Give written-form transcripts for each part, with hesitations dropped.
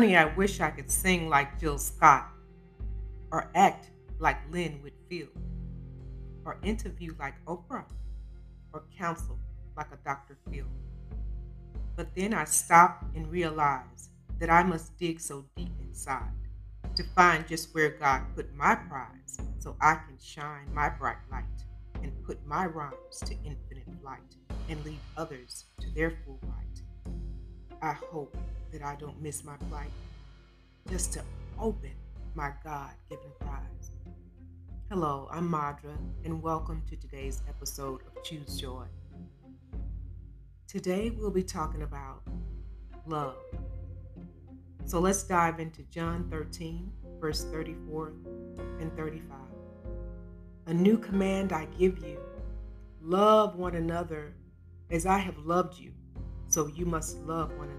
Honey, I wish I could sing like Jill Scott, or act like Lynn Whitfield, or interview like Oprah, or counsel like a Dr. Phil. But then I stopped and realized that I must dig so deep inside to find just where God put my prize so I can shine my bright light and put my rhymes to infinite flight and lead others to their full light. I hope that I don't miss my flight just to open my God-given prize. Hello, I'm Madra, and welcome to today's episode of Choose Joy. Today we'll be talking about love. So let's dive into John 13, verse 34 and 35. A new command I give you, love one another as I have loved you, so you must love one another.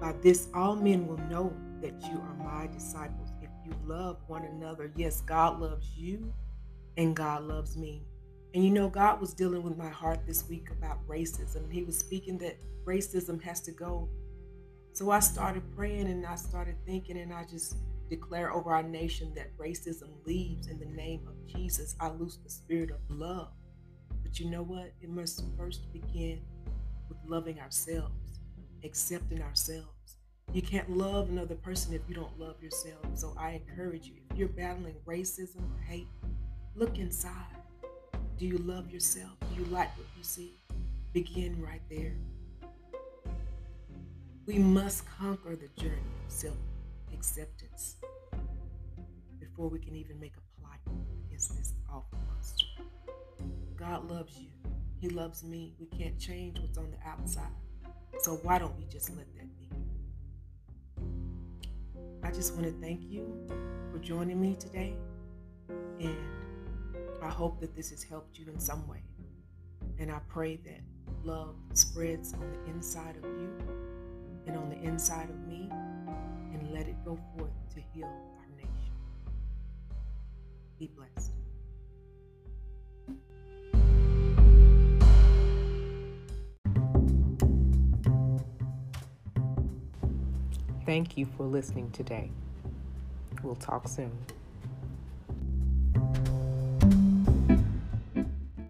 By this all men will know that you are my disciples, if you love one another. Yes, God loves you and God loves me. And you know, God was dealing with my heart this week about racism. He was speaking that racism has to go. So I started praying and I started thinking, and I just declare over our nation that racism leaves in the name of Jesus. I loose the spirit of love. But you know what? It must first begin with loving ourselves, accepting ourselves. You can't love another person if you don't love yourself. So I encourage you, if you're battling racism or hate, look inside. Do you love yourself? Do you like what you see? Begin right there. We must conquer the journey of self-acceptance before we can even make a plot against this awful monster. God loves you. He loves me. We can't change what's on the outside. So why don't we just let that be? I just want to thank you for joining me today. And I hope that this has helped you in some way. And I pray that love spreads on the inside of you and on the inside of me, and let it go forth to heal our nation. Be blessed. Thank you for listening today. We'll talk soon.